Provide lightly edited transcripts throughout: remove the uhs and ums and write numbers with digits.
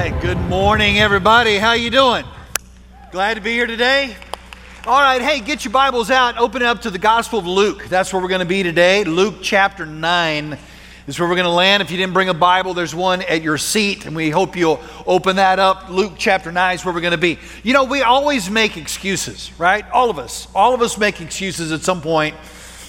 right, good morning, everybody. How you doing? Glad to be here today. All right, hey, get your Bibles out. Open it up to the Gospel of Luke. That's where we're going to be today. Luke chapter 9 is where we're going to land. If you didn't bring a Bible, there's one at your seat, and we hope you'll open that up. Luke chapter 9 is where we're going to be. You know, we always make excuses, right? All of us make excuses at some point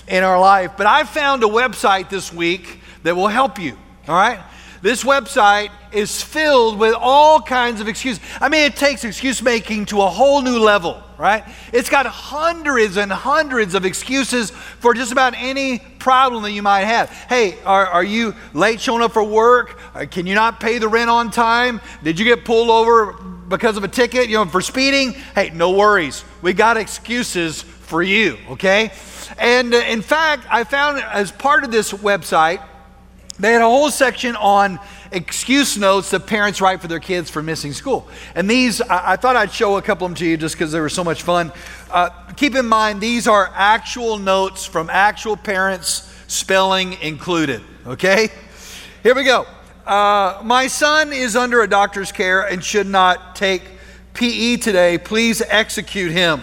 in our life. But I found a website this week that will help you, all right? This website is filled with all kinds of excuses. I mean, it takes excuse making to a whole new level, right? It's got hundreds and hundreds of excuses for just about any problem that you might have. Hey, are you late showing up for work? Can you not pay the rent on time? Did you get pulled over because of a ticket, for speeding? Hey, no worries. We got excuses for you, okay? And in fact, I found as part of this website, they had a whole section on excuse notes that parents write for their kids for missing school. And these, I thought I'd show a couple of them to you just because they were so much fun. Keep in mind, these are actual notes from actual parents, spelling included, okay? Here we go. My son is under a doctor's care and should not take PE today. Please execute him.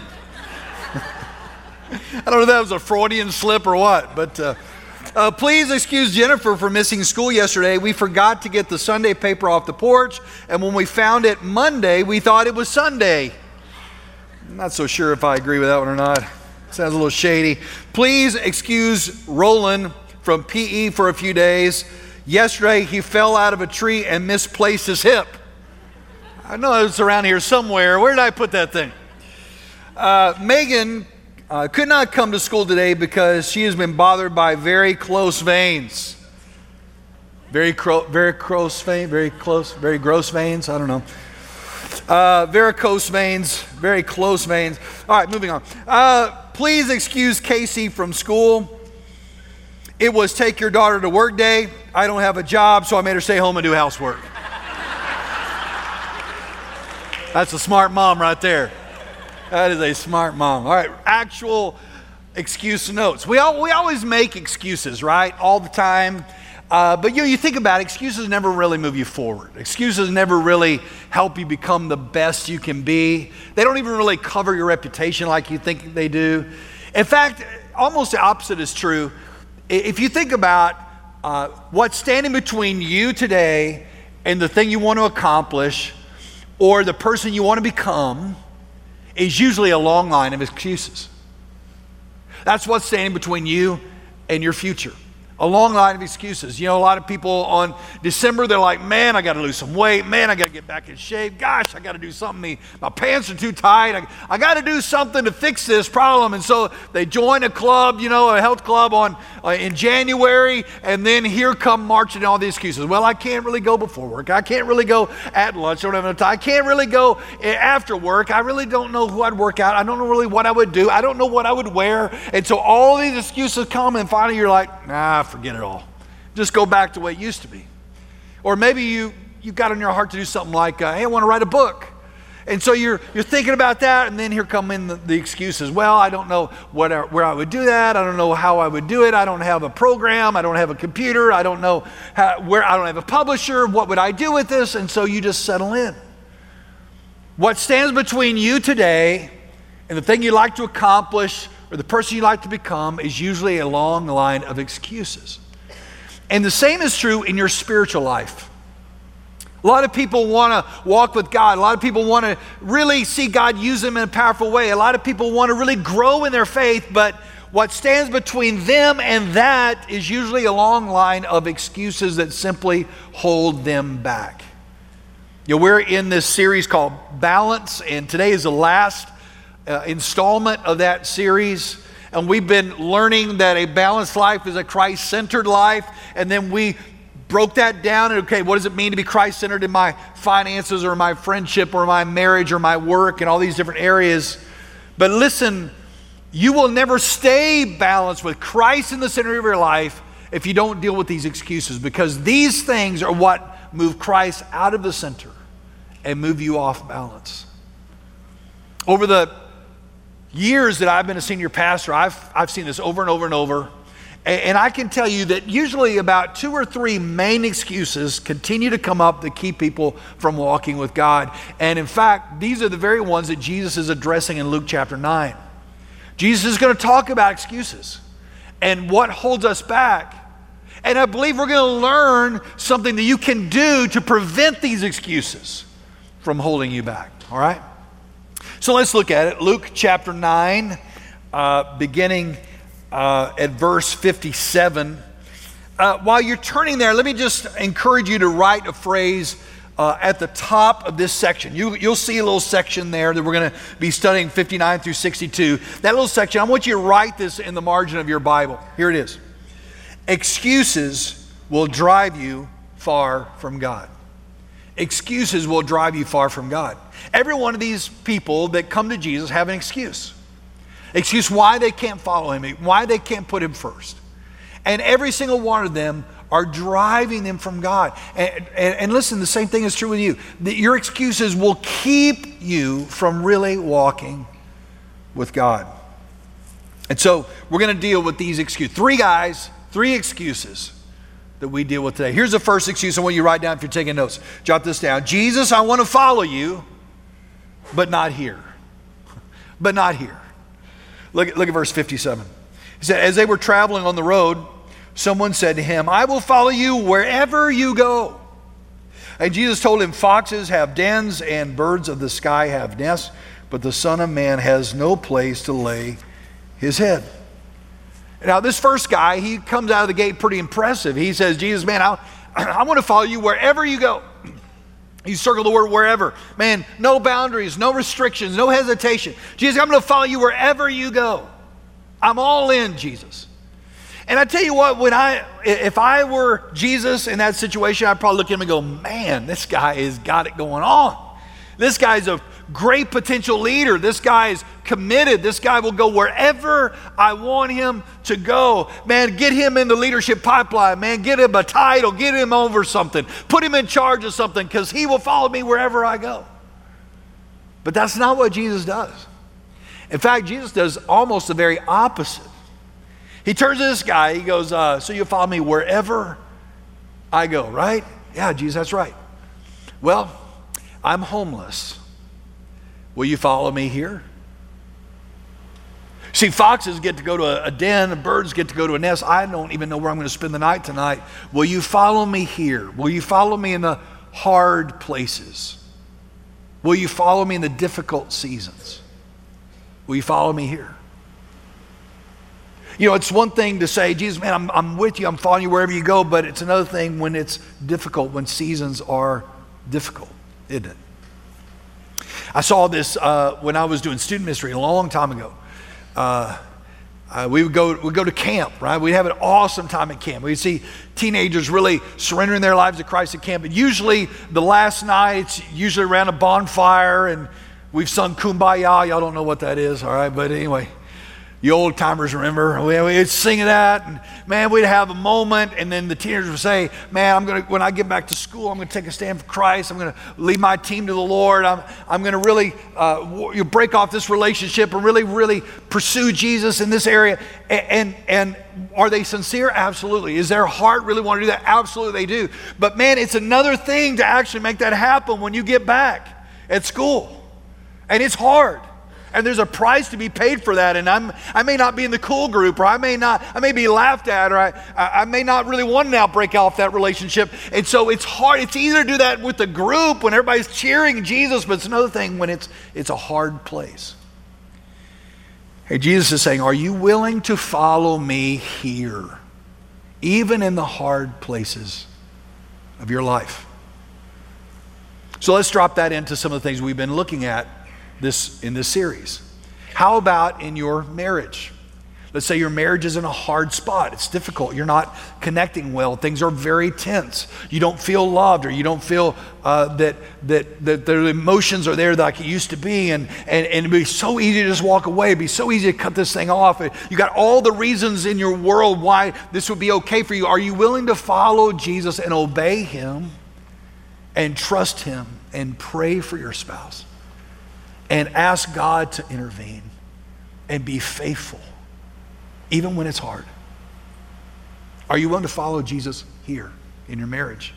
I don't know if that was a Freudian slip or what, but... please excuse Jennifer for missing school yesterday. We forgot to get the Sunday paper off the porch, and when we found it Monday, we thought it was Sunday. I'm not so sure if I agree with that one or not. Sounds a little shady. Please excuse Roland from PE for a few days. Yesterday, he fell out of a tree and misplaced his hip. I know it's around here somewhere. Where did I put that thing? Megan... could not come to school today because she has been bothered by very close veins. Very gross veins, I don't know. Varicose veins, very close veins. All right, moving on. Please excuse Casey from school. It was take your daughter to work day. I don't have a job, so I made her stay home and do housework. That's a smart mom right there. That is a smart mom. All right, actual excuse notes. We always make excuses, right? All the time. But you think about it, excuses never really move you forward. Excuses never really help you become the best you can be. They don't even really cover your reputation like you think they do. In fact, almost the opposite is true. If you think about what's standing between you today and the thing you want to accomplish or the person you want to become, is usually a long line of excuses. That's what's standing between you and your future. A long line of excuses. A lot of people on December, they're like, man, I got to lose some weight. Man, I got to get back in shape. Gosh, I got to do something. My pants are too tight. I got to do something to fix this problem. And so they join a club, a health club in January, and then here come March and all the excuses. Well, I can't really go before work. I can't really go at lunch. I don't have enough time. I can't really go after work. I really don't know who I'd work out. I don't know really what I would do. I don't know what I would wear. And so all these excuses come, and finally you're like, nah, forget it all. Just go back to what it used to be. Or maybe you got on your heart to do something like, hey, I want to write a book. And so you're thinking about that, and then here come in the excuses. Well, I don't know where I would do that. I don't know how I would do it. I don't have a program. I don't have a computer. I don't know where. I don't have a publisher. What would I do with this? And so you just settle in. What stands between you today and the thing you like to accomplish or the person you like to become is usually a long line of excuses. And the same is true in your spiritual life. A lot of people want to walk with God. A lot of people want to really see God use them in a powerful way. A lot of people want to really grow in their faith, but what stands between them and that is usually a long line of excuses that simply hold them back. We're in this series called Balance, and today is the last installment of that series, and we've been learning that a balanced life is a Christ-centered life, and then we broke that down and okay, what does it mean to be Christ-centered in my finances or my friendship or my marriage or my work and all these different areas. But listen, you will never stay balanced with Christ in the center of your life if you don't deal with these excuses, because these things are what move Christ out of the center and move you off balance. Over the years that I've been a senior pastor, I've seen this over and over and over. And I can tell you that usually about 2 or 3 main excuses continue to come up that keep people from walking with God. And in fact, these are the very ones that Jesus is addressing in Luke chapter 9. Jesus is going to talk about excuses and what holds us back. And I believe we're going to learn something that you can do to prevent these excuses from holding you back, all right? So let's look at it. Luke chapter 9, beginning at verse 57. While you're turning there, let me just encourage you to write a phrase at the top of this section. You'll see a little section there that we're going to be studying 59 through 62. That little section, I want you to write this in the margin of your Bible. Here it is. Excuses will drive you far from God. Excuses will drive you far from God. Every one of these people that come to Jesus have an excuse. Excuse why they can't follow him, why they can't put him first. And every single one of them are driving them from God. And listen, the same thing is true with you. That your excuses will keep you from really walking with God. And so we're going to deal with these excuses. 3 excuses that we deal with today. Here's the first excuse I want you to write down if you're taking notes. Jot this down. Jesus, I want to follow you, but not here. But not here. Look at verse 57. He said, as they were traveling on the road, someone said to him, I will follow you wherever you go. And Jesus told him, foxes have dens and birds of the sky have nests, but the Son of Man has no place to lay his head. Now, this first guy, he comes out of the gate pretty impressive. He says, Jesus, man, I want to follow you wherever you go. You circle the word wherever. Man, no boundaries, no restrictions, no hesitation. Jesus, I'm going to follow you wherever you go. I'm all in, Jesus. And I tell you what, if I were Jesus in that situation, I'd probably look at him and go, man, this guy has got it going on. This guy's a great potential leader. This guy is committed. This guy will go wherever I want him to go. Man, get him in the leadership pipeline. Man, get him a title. Get him over something. Put him in charge of something because he will follow me wherever I go. But that's not what Jesus does. In fact, Jesus does almost the very opposite. He turns to this guy. He goes, so you'll follow me wherever I go, right? Yeah, Jesus, that's right. Well, I'm homeless. Will you follow me here? See, foxes get to go to a den, and birds get to go to a nest. I don't even know where I'm going to spend the night tonight. Will you follow me here? Will you follow me in the hard places? Will you follow me in the difficult seasons? Will you follow me here? You know, it's one thing to say, Jesus, man, I'm with you. I'm following you wherever you go. But it's another thing when it's difficult, when seasons are difficult, isn't it? I saw this when I was doing student ministry a long time ago. We would go to camp, right? We'd have an awesome time at camp. We'd see teenagers really surrendering their lives to Christ at camp. And usually the last night, it's usually around a bonfire, and we've sung Kumbaya. Y'all don't know what that is, all right? But anyway, you old timers remember. We'd sing that, and man, we'd have a moment, and then the teenagers would say, man, when I get back to school, I'm going to take a stand for Christ. I'm going to lead my team to the Lord. I'm going to really break off this relationship and really, really pursue Jesus in this area. And are they sincere? Absolutely. Is their heart really want to do that? Absolutely they do. But man, it's another thing to actually make that happen when you get back at school. And it's hard. And there's a price to be paid for that. And I may not be in the cool group, or I may be laughed at, or I may not really want to now break off that relationship. And so it's hard. It's easier to do that with the group when everybody's cheering Jesus, but it's another thing when it's a hard place. Hey, Jesus is saying, are you willing to follow me here, even in the hard places of your life? So let's drop that into some of the things we've been looking at in this series. How about in your marriage? Let's say your marriage is in a hard spot. It's difficult. You're not connecting well. Things are very tense. You don't feel loved, or you don't feel that the emotions are there like it used to be. And it'd be so easy to just walk away. It'd be so easy to cut this thing off. You got all the reasons in your world why this would be okay for you. Are you willing to follow Jesus and obey him and trust him and pray for your spouse? And ask God to intervene and be faithful, even when it's hard. Are you willing to follow Jesus here in your marriage?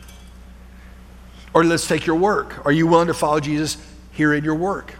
Or let's take your work. Are you willing to follow Jesus here in your work?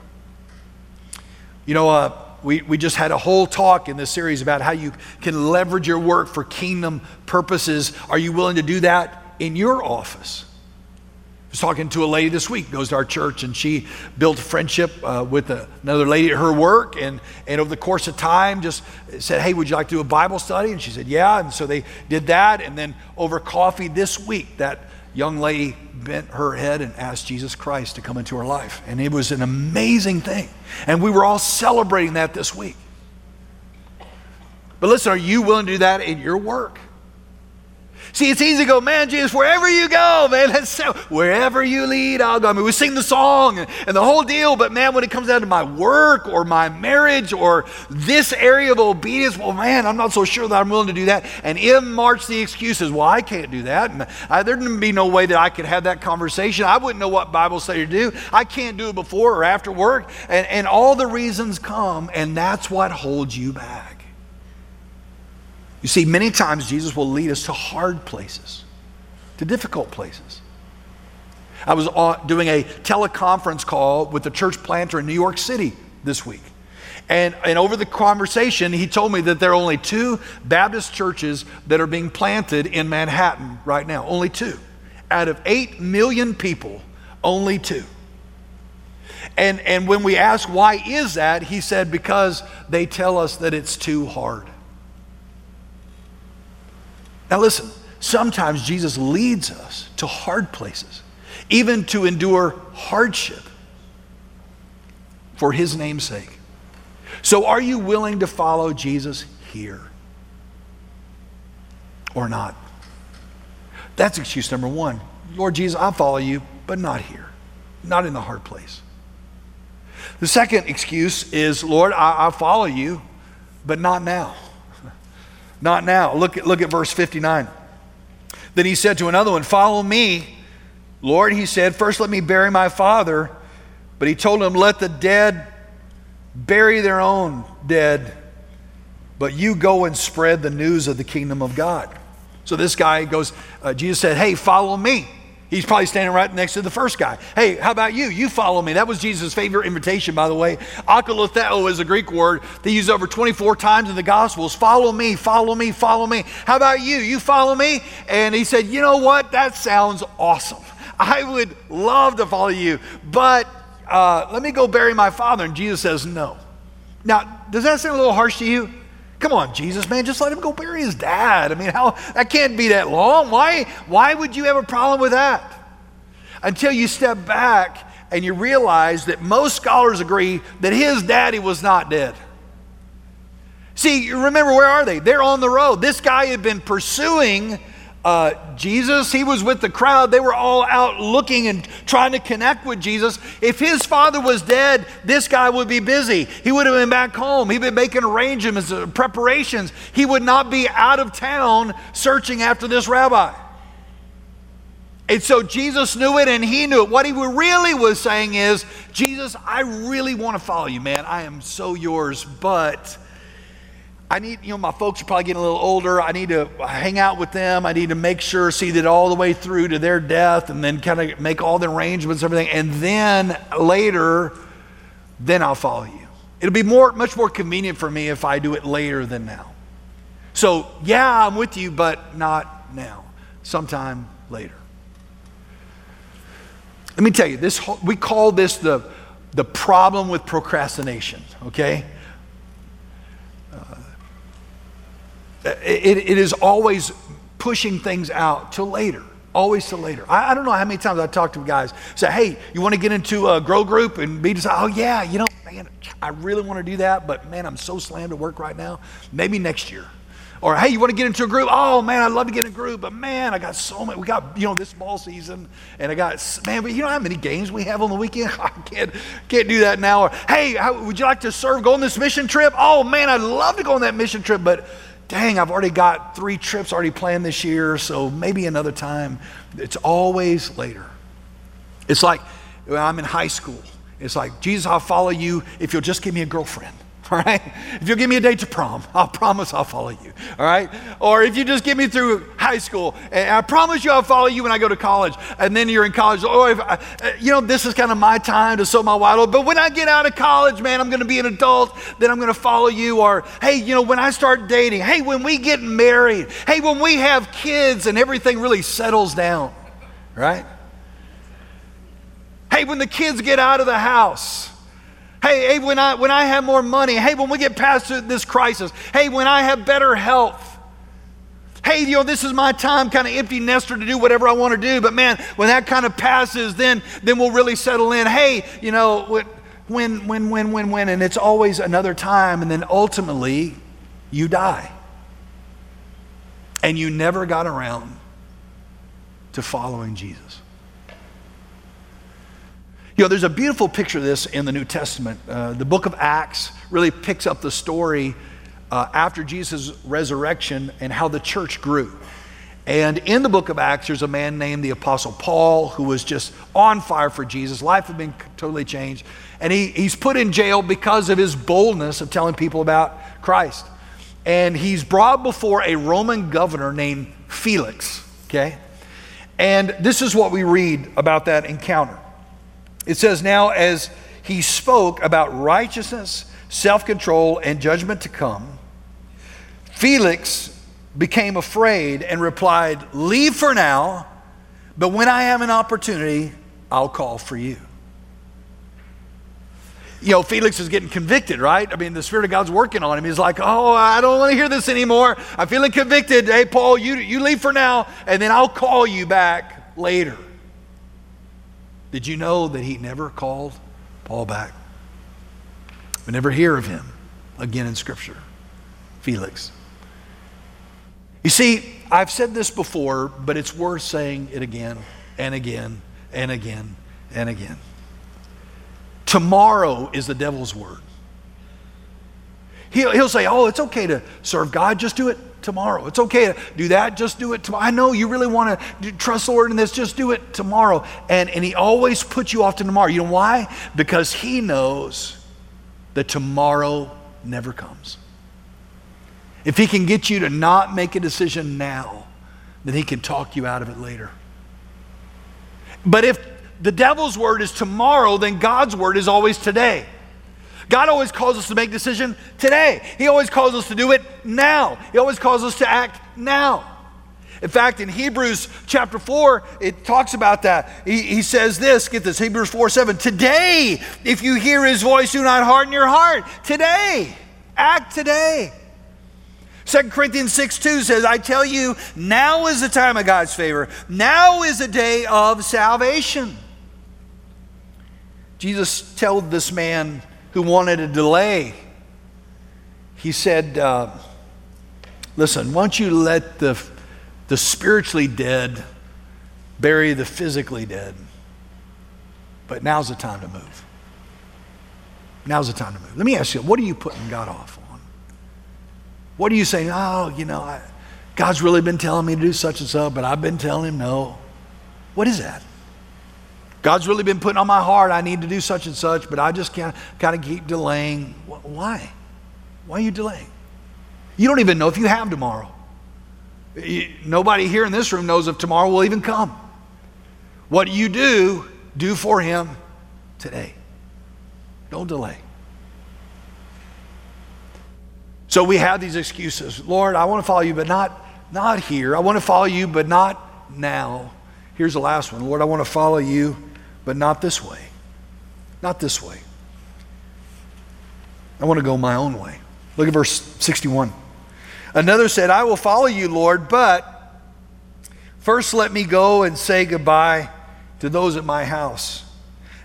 You know, we just had a whole talk in this series about how you can leverage your work for kingdom purposes. Are you willing to do that in your office? I was talking to a lady this week, goes to our church, and she built friendship with another lady at her work, and over the course of time just said, hey, would you like to do a Bible study? And she said, yeah, and so they did that, and then over coffee this week, that young lady bent her head and asked Jesus Christ to come into her life, and it was an amazing thing, and we were all celebrating that this week. But listen, are you willing to do that in your work? See, it's easy to go, man, Jesus, wherever you go, man, wherever you lead, I'll go. I mean, we sing the song and the whole deal, but man, when it comes down to my work or my marriage or this area of obedience, well, man, I'm not so sure that I'm willing to do that. And in March, the excuse is, well, I can't do that. And there'd be no way that I could have that conversation. I wouldn't know what Bible study to do. I can't do it before or after work. And all the reasons come, and that's what holds you back. You see, many times Jesus will lead us to hard places, to difficult places. I was doing a teleconference call with a church planter in New York City this week. And over the conversation, he told me that there are only 2 Baptist churches that are being planted in Manhattan right now. Only 2. Out of 8 million people, only 2. And when we asked why is that, he said, because they tell us that it's too hard. Now listen, sometimes Jesus leads us to hard places, even to endure hardship for his name's sake. So are you willing to follow Jesus here or not? That's excuse number 1. Lord Jesus, I'll follow you, but not here, not in the hard place. The second excuse is, Lord, I'll follow you, but not now. Not now. Look at verse 59. Then he said to another one, follow me. Lord, he said, first let me bury my father. But he told him, let the dead bury their own dead. But you go and spread the news of the kingdom of God. So this guy goes, Jesus said, hey, follow me. He's probably standing right next to the first guy. Hey, how about you? You follow me. That was Jesus' favorite invitation, by the way. Akolutheo is a Greek word they use over 24 times in the Gospels. Follow me, follow me, follow me. How about you? You follow me? And he said, you know what? That sounds awesome. I would love to follow you, but let me go bury my father. And Jesus says, no. Now, does that sound a little harsh to you? Come on, Jesus, man, just let him go bury his dad. I mean, how that can't be that long. Why would you have a problem with that? Until you step back and you realize that most scholars agree that his daddy was not dead. See, remember, where are they? They're on the road. This guy had been pursuing Jesus. He was with the crowd. They were all out looking and trying to connect with Jesus. If his father was dead, this guy would be busy. He would have been back home. He'd been making arrangements, preparations. He would not be out of town searching after this rabbi. And so Jesus knew it and he knew it. What he really was saying is, Jesus, I really want to follow you, man. I am so yours, but I need, you know, my folks are probably getting a little older. I need to hang out with them. I need to make sure, see that all the way through to their death, and then kind of make all the arrangements, everything. And then later, then I'll follow you. It'll be much more convenient for me if I do it later than now. So yeah, I'm with you, but not now. Sometime later. Let me tell you, we call this the problem with procrastination, okay? It is always pushing things out till later, always till later. I don't know how many times I talk to guys, say, hey, you want to get into a grow group? And be just, oh yeah, you know, man, I really want to do that, but man, I'm so slammed at work right now. Maybe next year. Or hey, you want to get into a group? Oh man, I'd love to get in a group, but man, I got so many. We got, you know, this ball season, and I got, man, but you know how many games we have on the weekend? I can't do that now. Or hey, would you like to serve? Go on this mission trip? Oh man, I'd love to go on that mission trip, but dang, I've already got 3 trips already planned this year, so maybe another time. It's always later. It's like, well, I'm in high school. It's like, Jesus, I'll follow you if you'll just give me a girlfriend. all right? If you'll give me a date to prom, I'll promise I'll follow you, all right? Or if you just get me through high school, and I promise you I'll follow you when I go to college. And then you're in college, oh, this is kind of my time to sow my wild oats. But when I get out of college, man, I'm going to be an adult, then I'm going to follow you. Or, hey, when I start dating, hey, when we get married, hey, when we have kids and everything really settles down, right? Hey, when the kids get out of the house. Hey, when I have more money. Hey, when we get past this crisis. Hey, when I have better health. Hey, this is my time, kind of empty nester, to do whatever I want to do. But man, when that kind of passes, then we'll really settle in. Hey, when, and it's always another time. And then ultimately, you die. And you never got around to following Jesus. There's a beautiful picture of this in the New Testament. The book of Acts really picks up the story after Jesus' resurrection and how the church grew. And in the book of Acts, there's a man named the Apostle Paul who was just on fire for Jesus. Life had been totally changed. And he's put in jail because of his boldness of telling people about Christ. And he's brought before a Roman governor named Felix, okay? And this is what we read about that encounter. It says, now as he spoke about righteousness, self-control, and judgment to come, Felix became afraid and replied, leave for now, but when I have an opportunity, I'll call for you. Felix is getting convicted, right? I mean, the Spirit of God's working on him. He's like, oh, I don't want to hear this anymore. I'm feeling convicted. Hey, Paul, you leave for now, and then I'll call you back later. Did you know that he never called Paul back? We never hear of him again in Scripture, Felix. You see, I've said this before, but it's worth saying it again and again and again and again. Tomorrow is the devil's word. He'll say, oh, it's okay to serve God, just do it tomorrow. It's okay to do that, just do it tomorrow. I know you really want to trust the Lord in this, just do it tomorrow. And he always puts you off to tomorrow. You know why? Because he knows that tomorrow never comes. If he can get you to not make a decision now, then he can talk you out of it later. But if the devil's word is tomorrow, then God's word is always today. God always calls us to make decision today. He always calls us to do it now. He always calls us to act now. In fact, in Hebrews chapter 4, it talks about that. He says this, get this, Hebrews 4:7. Today, if you hear his voice, do not harden your heart. Today, act today. 2 Corinthians 6:2 says, I tell you, now is the time of God's favor. Now is the day of salvation. Jesus told this man who wanted a delay, he said, listen, why don't you let the spiritually dead bury the physically dead? But now's the time to move. Now's the time to move. Let me ask you, what are you putting God off on? What are you saying, God's really been telling me to do such and such, but I've been telling him no. What is that? God's really been putting on my heart, I need to do such and such, but I just can't, kind of keep delaying. Why? Why are you delaying? You don't even know if you have tomorrow. Nobody here in this room knows if tomorrow will even come. What you do for him today. Don't delay. So we have these excuses. Lord, I want to follow you, but not here. I want to follow you, but not now. Here's the last one. Lord, I want to follow you, but not this way. Not this way. I want to go my own way. Look at verse 61. Another said, I will follow you, Lord, but first let me go and say goodbye to those at my house.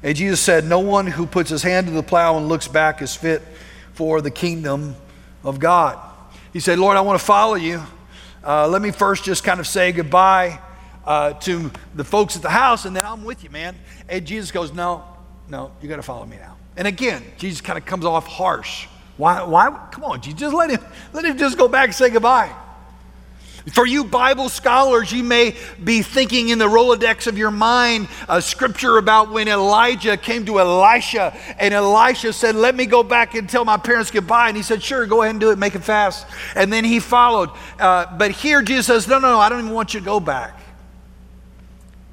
And Jesus said, no one who puts his hand to the plow and looks back is fit for the kingdom of God. He said, Lord, I want to follow you. Let me first just kind of say goodbye to the folks at the house, and then I'm with you, man. And Jesus goes, no, you got to follow me now. And again, Jesus kind of comes off harsh. Why? Come on, Jesus, let him just go back and say goodbye. For you Bible scholars, you may be thinking in the Rolodex of your mind a scripture about when Elijah came to Elisha and Elisha said, let me go back and tell my parents goodbye. And he said, sure, go ahead and do it, make it fast. And then he followed. But here Jesus says, no, I don't even want you to go back.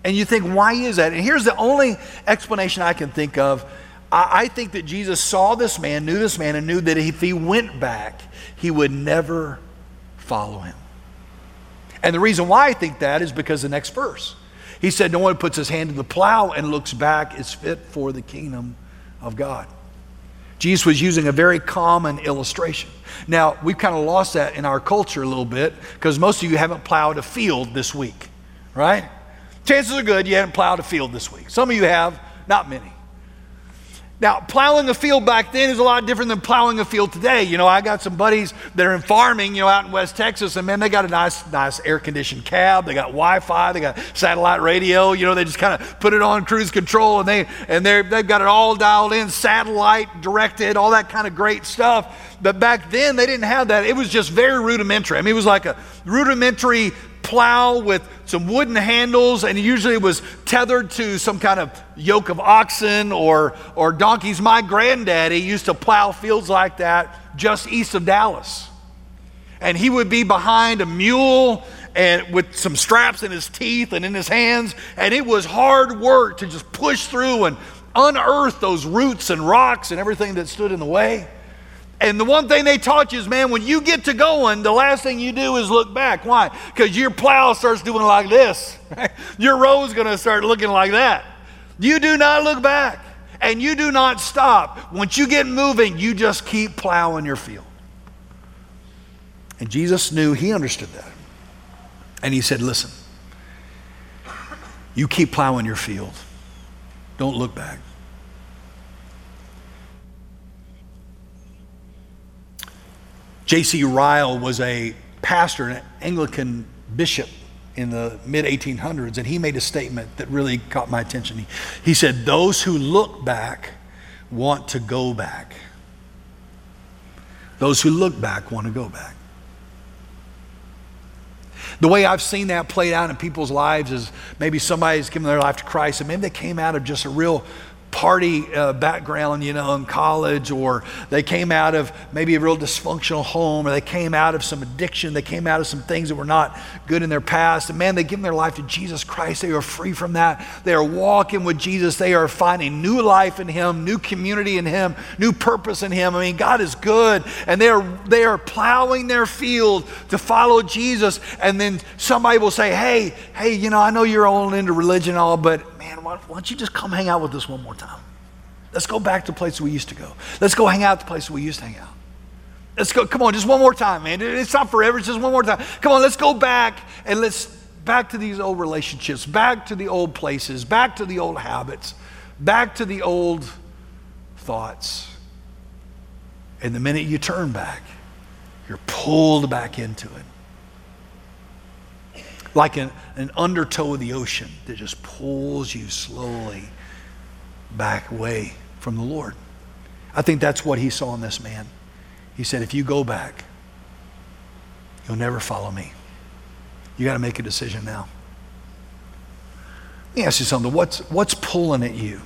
And you think, why is that? And here's the only explanation I can think of. I think that Jesus saw this man, knew this man, and knew that if he went back, he would never follow him. And the reason why I think that is because the next verse. He said, no one puts his hand to the plow and looks back is fit for the kingdom of God. Jesus was using a very common illustration. Now, we've kind of lost that in our culture a little bit because most of you haven't plowed a field this week, right? Chances are good you haven't plowed a field this week. Some of you have, not many. Now, plowing a field back then is a lot different than plowing a field today. You know, I got some buddies that are in farming, you know, out in West Texas, and man, they got a nice air-conditioned cab. They got Wi-Fi. They got satellite radio. You know, they just kind of put it on cruise control, and they've got it all dialed in, satellite directed, all that kind of great stuff. But back then, they didn't have that. It was just very rudimentary. I mean, it was like a rudimentary plow with some wooden handles, and usually it was tethered to some kind of yoke of oxen or donkeys. My granddaddy used to plow fields like that just east of Dallas. And he would be behind a mule and with some straps in his teeth and in his hands, and it was hard work to just push through and unearth those roots and rocks and everything that stood in the way. And the one thing they taught you is, man, when you get to going, the last thing you do is look back. Why? Because your plow starts doing like this. Right? Your row is going to start looking like that. You do not look back, and you do not stop. Once you get moving, you just keep plowing your field. And Jesus knew, he understood that. And he said, listen, you keep plowing your field. Don't look back. J.C. Ryle was a pastor, an Anglican bishop in the mid-1800s, and he made a statement that really caught my attention. He said, those who look back want to go back. Those who look back want to go back. The way I've seen that played out in people's lives is maybe somebody's given their life to Christ, and maybe they came out of just a real party background, you know, in college, or they came out of maybe a real dysfunctional home, or they came out of some addiction, they came out of some things that were not good in their past. And man, they've given their life to Jesus Christ. They are free from that. They are walking with Jesus. They are finding new life in him, new community in him, new purpose in him. I mean, God is good. And they are plowing their field to follow Jesus. And then somebody will say, hey, you know, I know you're all into religion and all, but man, why don't you just come hang out with us one more time? Let's go back to the place we used to go. Let's go hang out at the place we used to hang out. Let's go, come on, just one more time, man. It's not forever, it's just one more time. Come on, let's go back and let's back to these old relationships, back to the old places, back to the old habits, back to the old thoughts. And the minute you turn back, you're pulled back into it. Like an undertow of the ocean that just pulls you slowly back away from the Lord. I think that's what he saw in this man. He said, if you go back, you'll never follow me. You got to make a decision now. Let me ask you something. What's pulling at you?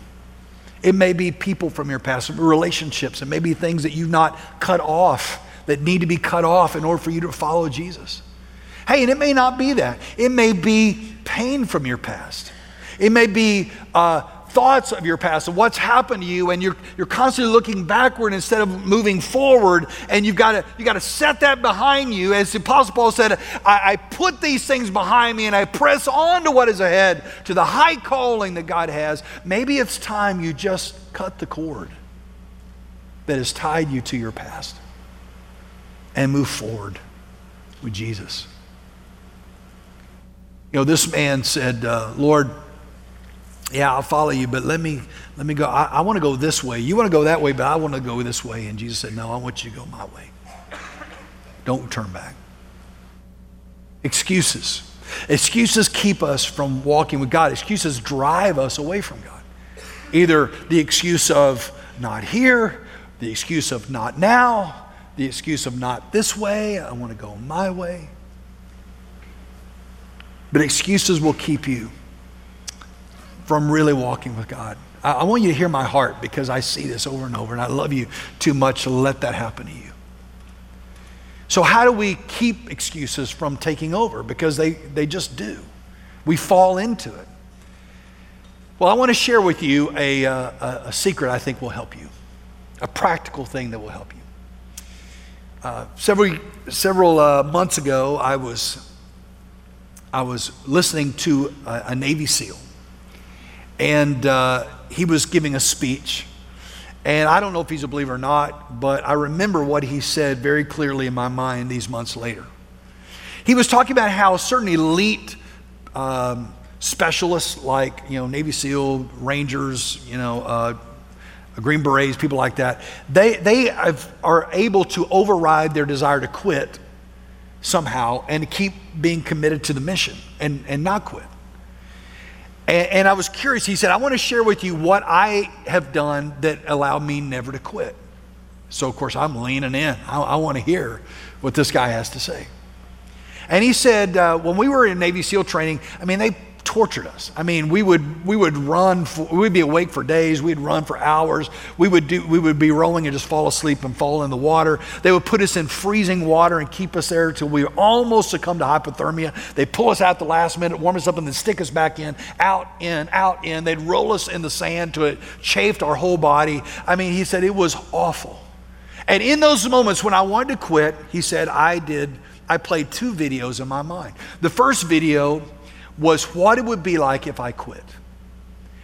It may be people from your past, relationships, it may be things that you've not cut off that need to be cut off in order for you to follow Jesus. Hey, and it may not be that. It may be pain from your past. It may be thoughts of your past, of what's happened to you, and you're constantly looking backward instead of moving forward, and you've got to set that behind you. As the Apostle Paul said, I put these things behind me, and I press on to what is ahead, to the high calling that God has. Maybe it's time you just cut the cord that has tied you to your past and move forward with Jesus. You know, this man said, Lord, yeah, I'll follow you, but let me go. I want to go this way. You want to go that way, but I want to go this way. And Jesus said, no, I want you to go my way. Don't turn back. Excuses. Excuses keep us from walking with God. Excuses drive us away from God. Either the excuse of not here, the excuse of not now, the excuse of not this way. I want to go my way. But excuses will keep you from really walking with God. I want you to hear my heart, because I see this over and over, and I love you too much to let that happen to you. So how do we keep excuses from taking over? Because they just do. We fall into it. Well, I want to share with you a secret I think will help you, a practical thing that will help you. Several months ago, I was listening to a Navy SEAL, and he was giving a speech. And I don't know if he's a believer or not, but I remember what he said very clearly in my mind these months later. He was talking about how certain elite specialists, like Navy SEAL, Rangers, Green Berets, people like that, they are able to override their desire to quit somehow and keep being committed to the mission and not quit. And I was curious. He said, I want to share with you what I have done that allowed me never to quit. So, of course, I'm leaning in. I want to hear what this guy has to say. And he said, when we were in Navy SEAL training, they tortured us. We would run. We'd be awake for days. We'd run for hours. We would be rolling and just fall asleep and fall in the water. They would put us in freezing water and keep us there till we almost succumbed to hypothermia. They pull us out the last minute, warm us up, and then stick us back in, out, in, out, in. They'd roll us in the sand till it chafed our whole body. He said it was awful. And in those moments when I wanted to quit, he said I played two videos in my mind. The first video was what it would be like if I quit.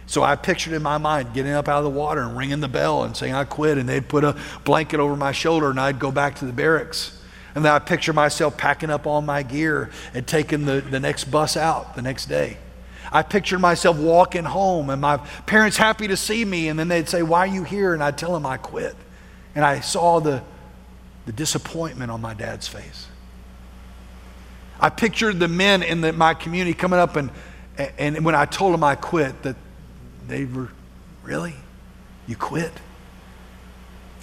So I pictured in my mind getting up out of the water and ringing the bell and saying I quit, and they'd put a blanket over my shoulder and I'd go back to the barracks. And then I picture myself packing up all my gear and taking the next bus out the next day. I pictured myself walking home and my parents happy to see me, and then they'd say, why are you here? And I'd tell them I quit. And I saw the disappointment on my dad's face. I pictured the men in my community coming up and when I told them I quit, that they were, really? You quit?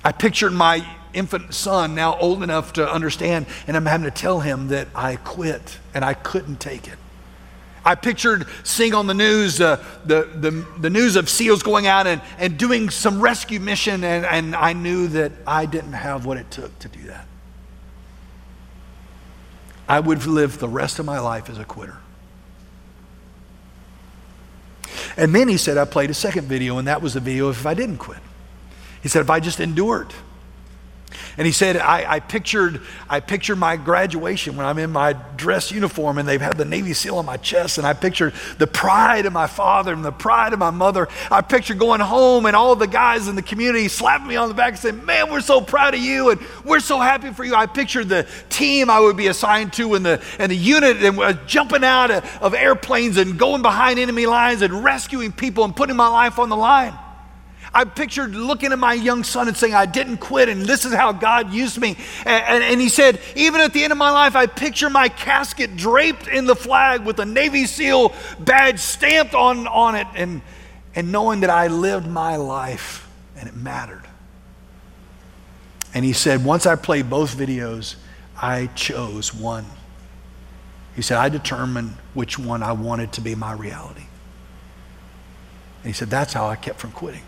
I pictured my infant son, now old enough to understand, and I'm having to tell him that I quit and I couldn't take it. I pictured seeing on the news the news of SEALs going out and doing some rescue mission, and I knew that I didn't have what it took to do that. I would live the rest of my life as a quitter. And then he said, I played a second video, and that was the video of if I didn't quit. He said, if I just endured. And he said, I pictured my graduation when I'm in my dress uniform and they've had the Navy SEAL on my chest, and I pictured the pride of my father and the pride of my mother. I pictured going home and all the guys in the community slapping me on the back and saying, man, we're so proud of you and we're so happy for you. I pictured the team I would be assigned to and the unit, and jumping out of airplanes and going behind enemy lines and rescuing people and putting my life on the line. I pictured looking at my young son and saying, I didn't quit, and this is how God used me. And he said, even at the end of my life, I picture my casket draped in the flag with a Navy SEAL badge stamped on it, and knowing that I lived my life and it mattered. And he said, once I played both videos, I chose one. He said, I determined which one I wanted to be my reality. And he said, that's how I kept from quitting.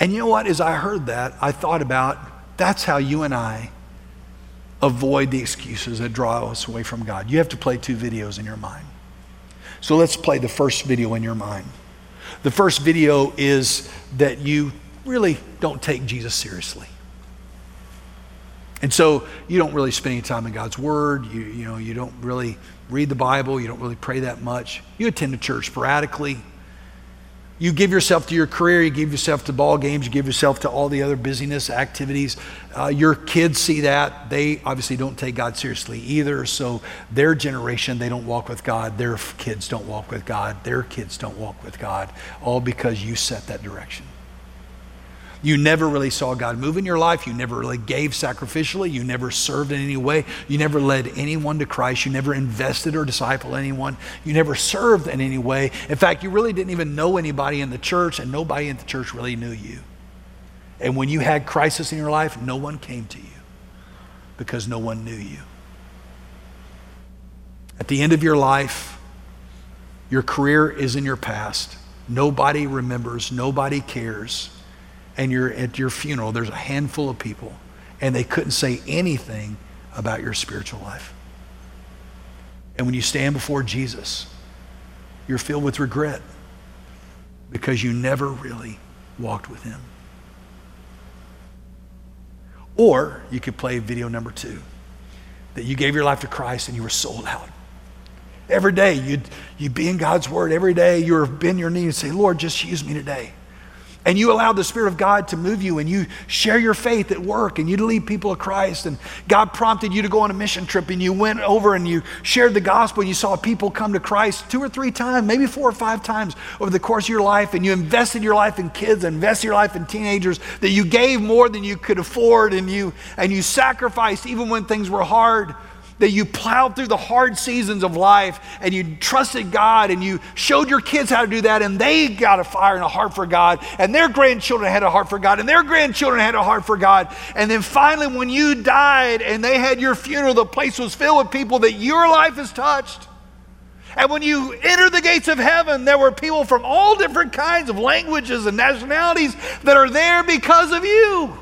And you know what? As I heard that, I thought about that's how you and I avoid the excuses that draw us away from God. You have to play two videos in your mind. So let's play the first video in your mind. The first video is that you really don't take Jesus seriously. And so you don't really spend any time in God's Word. You don't really read the Bible. You don't really pray that much. You attend a church sporadically. You give yourself to your career, you give yourself to ball games, you give yourself to all the other busyness activities. Your kids see that. They obviously don't take God seriously either. So their generation, they don't walk with God. Their kids don't walk with God. Their kids don't walk with God. All because you set that direction. You never really saw God move in your life. You never really gave sacrificially. You never served in any way. You never led anyone to Christ. You never invested or discipled anyone. You never served in any way. In fact, you really didn't even know anybody in the church, and nobody in the church really knew you. And when you had crisis in your life, no one came to you because no one knew you. At the end of your life, your career is in your past. Nobody remembers, nobody cares. And you're at your funeral, there's a handful of people, and they couldn't say anything about your spiritual life. And when you stand before Jesus, you're filled with regret because you never really walked with him. Or you could play video number two, that you gave your life to Christ and you were sold out. Every day you'd be in God's word. Every day you were bend your knee and say, Lord, just use me today. And you allow the Spirit of God to move you, and you share your faith at work, and you lead people to Christ, and God prompted you to go on a mission trip, and you went over and you shared the gospel, and you saw people come to Christ 2 or 3 times, maybe 4 or 5 times over the course of your life, and you invested your life in kids, invested your life in teenagers, that you gave more than you could afford, and you sacrificed even when things were hard, that you plowed through the hard seasons of life and you trusted God and you showed your kids how to do that, and they got a fire and a heart for God, and their grandchildren had a heart for God, and their grandchildren had a heart for God. And then finally when you died and they had your funeral, the place was filled with people that your life has touched. And when you enter the gates of heaven, there were people from all different kinds of languages and nationalities that are there because of you.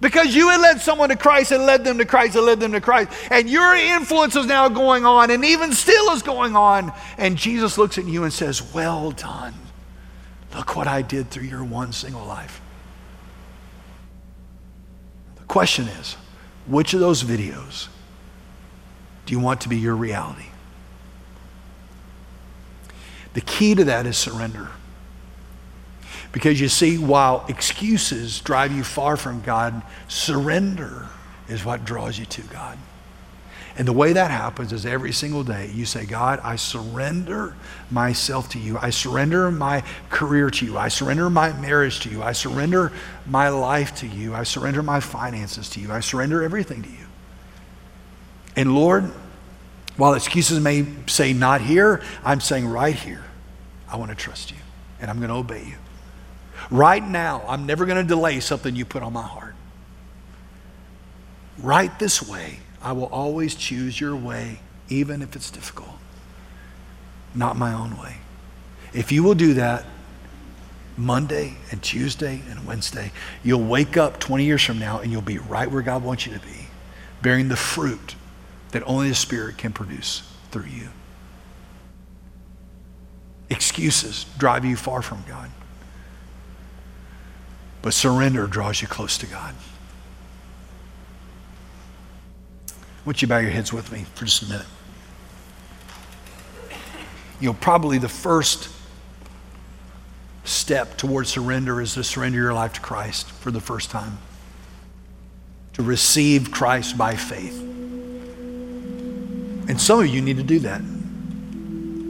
Because you had led someone to Christ and led them to Christ and led them to Christ. And your influence is now going on, and even still is going on. And Jesus looks at you and says, well done. Look what I did through your one single life. The question is, which of those videos do you want to be your reality? The key to that is surrender. Because you see, while excuses drive you far from God, surrender is what draws you to God. And the way that happens is every single day you say, God, I surrender myself to you. I surrender my career to you. I surrender my marriage to you. I surrender my life to you. I surrender my finances to you. I surrender everything to you. And Lord, while excuses may say not here, I'm saying right here, I want to trust you, and I'm going to obey you. Right now, I'm never going to delay something you put on my heart. Right this way, I will always choose your way, even if it's difficult, not my own way. If you will do that Monday and Tuesday and Wednesday, you'll wake up 20 years from now and you'll be right where God wants you to be, bearing the fruit that only the Spirit can produce through you. Excuses drive you far from God. But surrender draws you close to God. I want you to bow your heads with me for just a minute. You know, probably the first step towards surrender is to surrender your life to Christ for the first time, to receive Christ by faith. And some of you need to do that.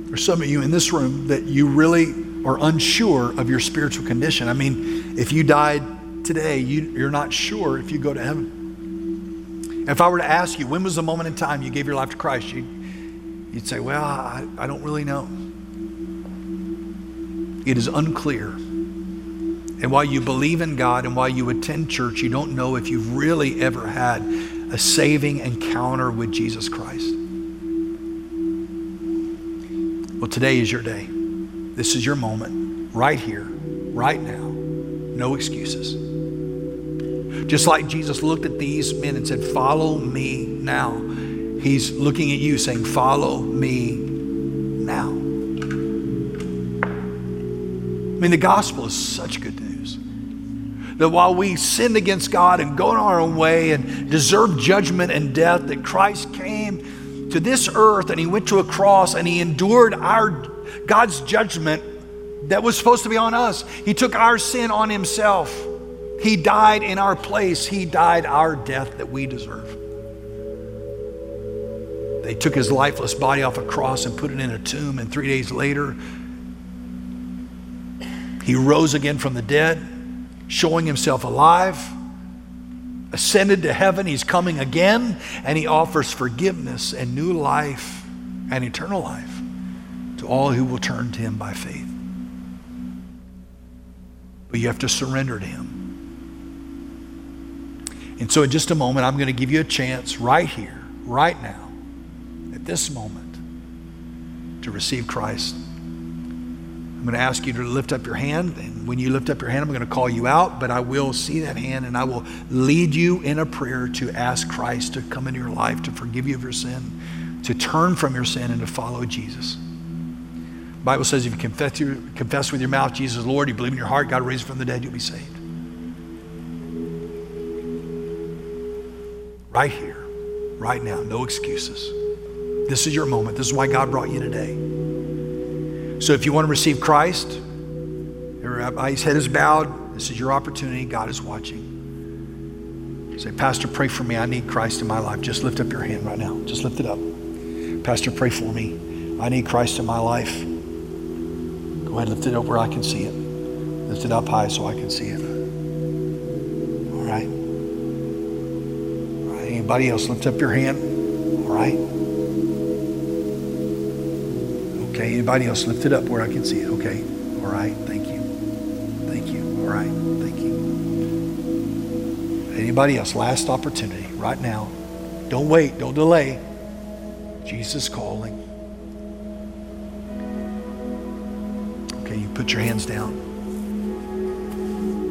There's some of you in this room that you really are unsure of your spiritual condition. I mean, if you died today, you're not sure if you go to heaven. If I were to ask you, when was the moment in time you gave your life to Christ? You'd say, well, I don't really know. It is unclear. And while you believe in God and while you attend church, you don't know if you've really ever had a saving encounter with Jesus Christ. Well, today is your day. This is your moment, right here, right now. No excuses. Just like Jesus looked at these men and said, follow me now. He's looking at you saying, follow me now. I mean, the gospel is such good news. That while we sinned against God and go in our own way and deserve judgment and death, that Christ came to this earth and he went to a cross and he endured God's judgment that was supposed to be on us. He took our sin on himself. He died in our place. He died our death that we deserve. They took his lifeless body off a cross and put it in a tomb, and 3 days later, he rose again from the dead, showing himself alive, ascended to heaven. He's coming again, and he offers forgiveness and new life and eternal life to all who will turn to him by faith. But you have to surrender to him. And so in just a moment, I'm going to give you a chance right here, right now, at this moment, to receive Christ. I'm going to ask you to lift up your hand. And when you lift up your hand, I'm going to call you out, but I will see that hand and I will lead you in a prayer to ask Christ to come into your life, to forgive you of your sin, to turn from your sin and to follow Jesus. The Bible says if you confess with your mouth Jesus is Lord, you believe in your heart God raised from the dead, you'll be saved. Right here, right now, no excuses. This is your moment. This is why God brought you today. So if you want to receive Christ, everybody's head is bowed. This is your opportunity. God is watching. Say, Pastor, pray for me. I need Christ in my life. Just lift up your hand right now. Just lift it up. Pastor, pray for me. I need Christ in my life. Go ahead and lift it up where I can see it. Lift it up high so I can see it. All right. Anybody else, lift up your hand. All right. Okay, anybody else, lift it up where I can see it. Okay, all right, thank you. Thank you, all right, thank you. Anybody else, last opportunity, right now. Don't wait, don't delay. Jesus calling. Okay, you put your hands down.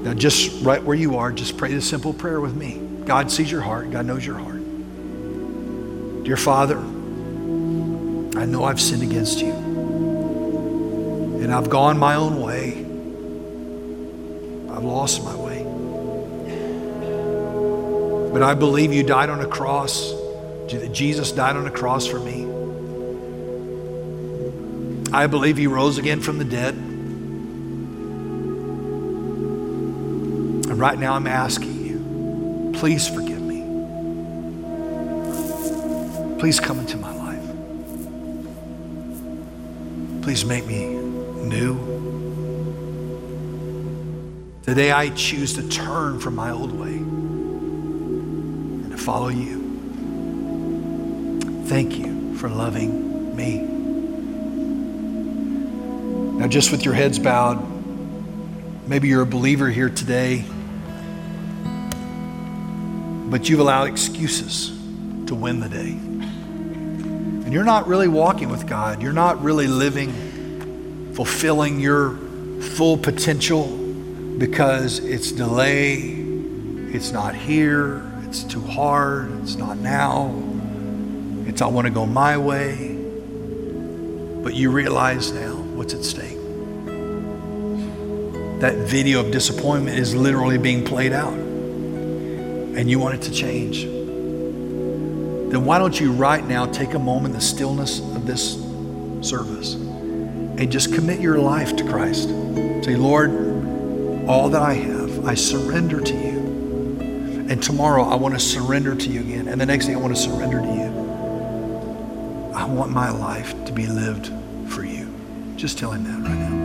Now just right where you are, just pray this simple prayer with me. God sees your heart. God knows your heart. Dear Father, I know I've sinned against you and I've gone my own way. I've lost my way. But I believe you died on a cross. Jesus died on a cross for me. I believe you rose again from the dead. And right now I'm asking, please forgive me. Please come into my life. Please make me new. Today I choose to turn from my old way and to follow you. Thank you for loving me. Now, just with your heads bowed, maybe you're a believer here today, but you've allowed excuses to win the day. And you're not really walking with God. You're not really living, fulfilling your full potential because it's delay, it's not here, it's too hard, it's not now, it's I want to go my way. But you realize now what's at stake. That video of disappointment is literally being played out. And you want it to change, then why don't you right now take a moment in the stillness of this service and just commit your life to Christ. Say, Lord, all that I have, I surrender to you. And tomorrow I want to surrender to you again. And the next day I want to surrender to you. I want my life to be lived for you. Just tell him that right now.